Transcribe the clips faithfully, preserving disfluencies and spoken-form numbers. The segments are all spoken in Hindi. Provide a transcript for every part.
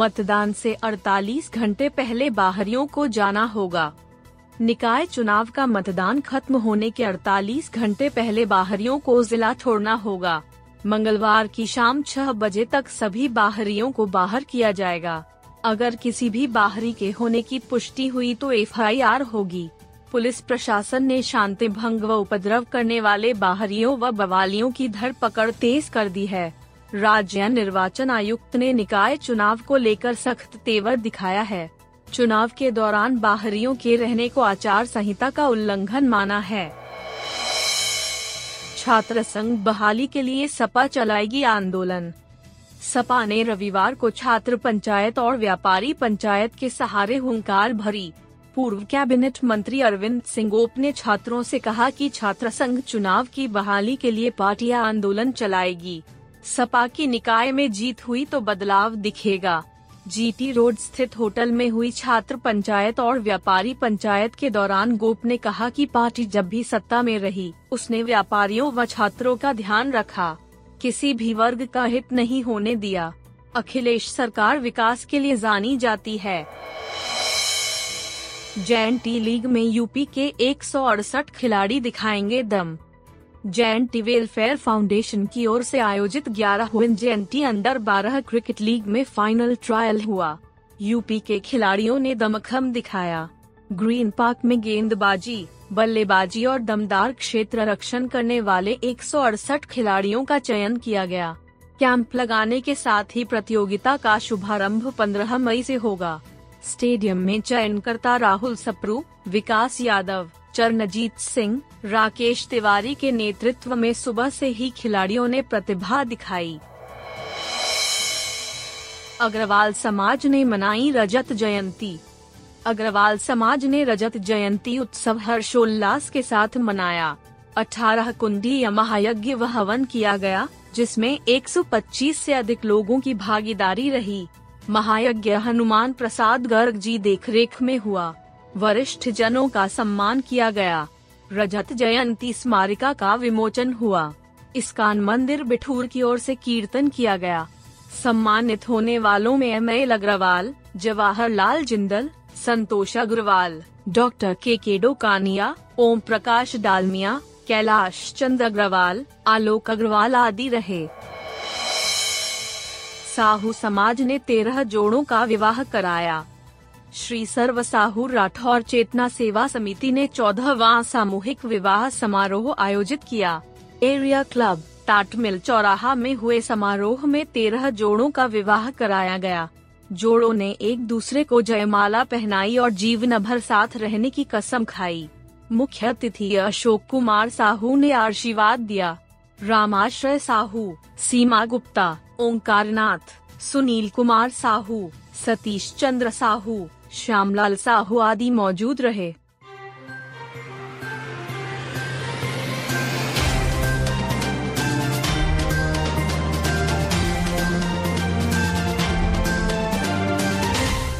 मतदान से अड़तालीस घंटे पहले बाहरियों को जाना होगा। निकाय चुनाव का मतदान खत्म होने के अड़तालीस घंटे पहले बाहरियों को जिला छोड़ना होगा। मंगलवार की शाम छह बजे तक सभी बाहरियों को बाहर किया जाएगा। अगर किसी भी बाहरी के होने की पुष्टि हुई तो एफ आई आर होगी। पुलिस प्रशासन ने शांति भंग व उपद्रव करने वाले बाहरियों व बवालियों की धरपकड़ तेज कर दी है। राज्य निर्वाचन आयुक्त ने निकाय चुनाव को लेकर सख्त तेवर दिखाया है। चुनाव के दौरान बाहरियों के रहने को आचार संहिता का उल्लंघन माना है। छात्र संघ बहाली के लिए सपा चलाएगी आंदोलन। सपा ने रविवार को छात्र पंचायत और व्यापारी पंचायत के सहारे हुंकार भरी। पूर्व कैबिनेट मंत्री अरविंद सिंह ने छात्रों से कहा कि छात्र संघ चुनाव की बहाली के लिए पार्टियां आंदोलन चलाएगी। सपा की निकाय में जीत हुई तो बदलाव दिखेगा। जीटी रोड स्थित होटल में हुई छात्र पंचायत और व्यापारी पंचायत के दौरान गोप ने कहा कि पार्टी जब भी सत्ता में रही उसने व्यापारियों व छात्रों का ध्यान रखा, किसी भी वर्ग का हित नहीं होने दिया। अखिलेश सरकार विकास के लिए जानी जाती है। जेएनटी लीग में यूपी के एक सौ अड़सठ खिलाड़ी दिखाएंगे दम। जेएनटी वेलफेयर फाउंडेशन की ओर से आयोजित ग्यारहवीं जेएनटी अंडर बारह क्रिकेट लीग में फाइनल ट्रायल हुआ। यूपी के खिलाड़ियों ने दमखम दिखाया। ग्रीन पार्क में गेंदबाजी, बल्लेबाजी और दमदार क्षेत्र रक्षण करने वाले एक सौ अड़सठ खिलाड़ियों का चयन किया गया। कैंप लगाने के साथ ही प्रतियोगिता का शुभारंभ पंद्रह मई से होगा। स्टेडियम में चयनकर्ता राहुल सप्रू, विकास यादव, चरणजीत सिंह, राकेश तिवारी के नेतृत्व में सुबह से ही खिलाड़ियों ने प्रतिभा दिखाई। अग्रवाल समाज ने मनाई रजत जयंती। अग्रवाल समाज ने रजत जयंती उत्सव हर्षोल्लास के साथ मनाया। अठारह कुंडीय महायज्ञ व हवन किया गया, जिसमें एक सौ पच्चीस से अधिक लोगों की भागीदारी रही। महायज्ञ हनुमान प्रसाद गर्ग जी देखरेख में हुआ। वरिष्ठ जनों का सम्मान किया गया। रजत जयंती स्मारिका का विमोचन हुआ। इस्कान मंदिर बिठूर की ओर से कीर्तन किया गया। सम्मानित होने वालों में M A Agarwal, Jawahar Lal Jindal, Santosh Agarwal, doctor K K Dokania, Om Prakash Dalmia, Kailash Chand Agarwal, Alok Agarwal आदि रहे। साहू समाज ने तेरह जोड़ों का विवाह कराया। श्री सर्व साहू राठौर चेतना सेवा समिति ने चौदहवां सामूहिक विवाह समारोह आयोजित किया। एरिया क्लब टाटमिल चौराहा में हुए समारोह में तेरह जोड़ों का विवाह कराया गया। जोड़ों ने एक दूसरे को जयमाला पहनाई और जीवन भर साथ रहने की कसम खाई। मुख्य अतिथि अशोक कुमार साहू ने आशीर्वाद दिया। रामाश्रय साहू, सीमा गुप्ता, ओंकारनाथ, सुनील कुमार साहू, सतीश चंद्र साहू, श्यामलाल साहू आदि मौजूद रहे।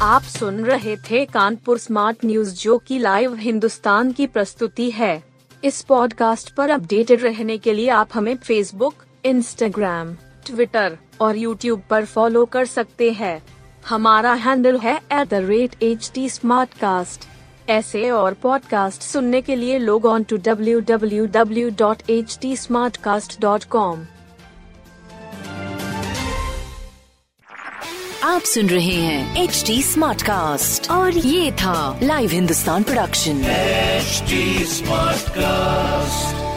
आप सुन रहे थे कानपुर स्मार्ट न्यूज, जो की लाइव हिंदुस्तान की प्रस्तुति है। इस पॉडकास्ट पर अपडेटेड रहने के लिए आप हमें फेसबुक, इंस्टाग्राम, ट्विटर और यूट्यूब पर फॉलो कर सकते हैं। हमारा हैंडल है at the rate H T smart cast. ऐसे और पॉडकास्ट सुनने के लिए log on to W W W dot H T smart cast dot com. आप सुन रहे हैं एच टी स्मार्ट कास्ट और ये था live Hindustan production H T smart cast.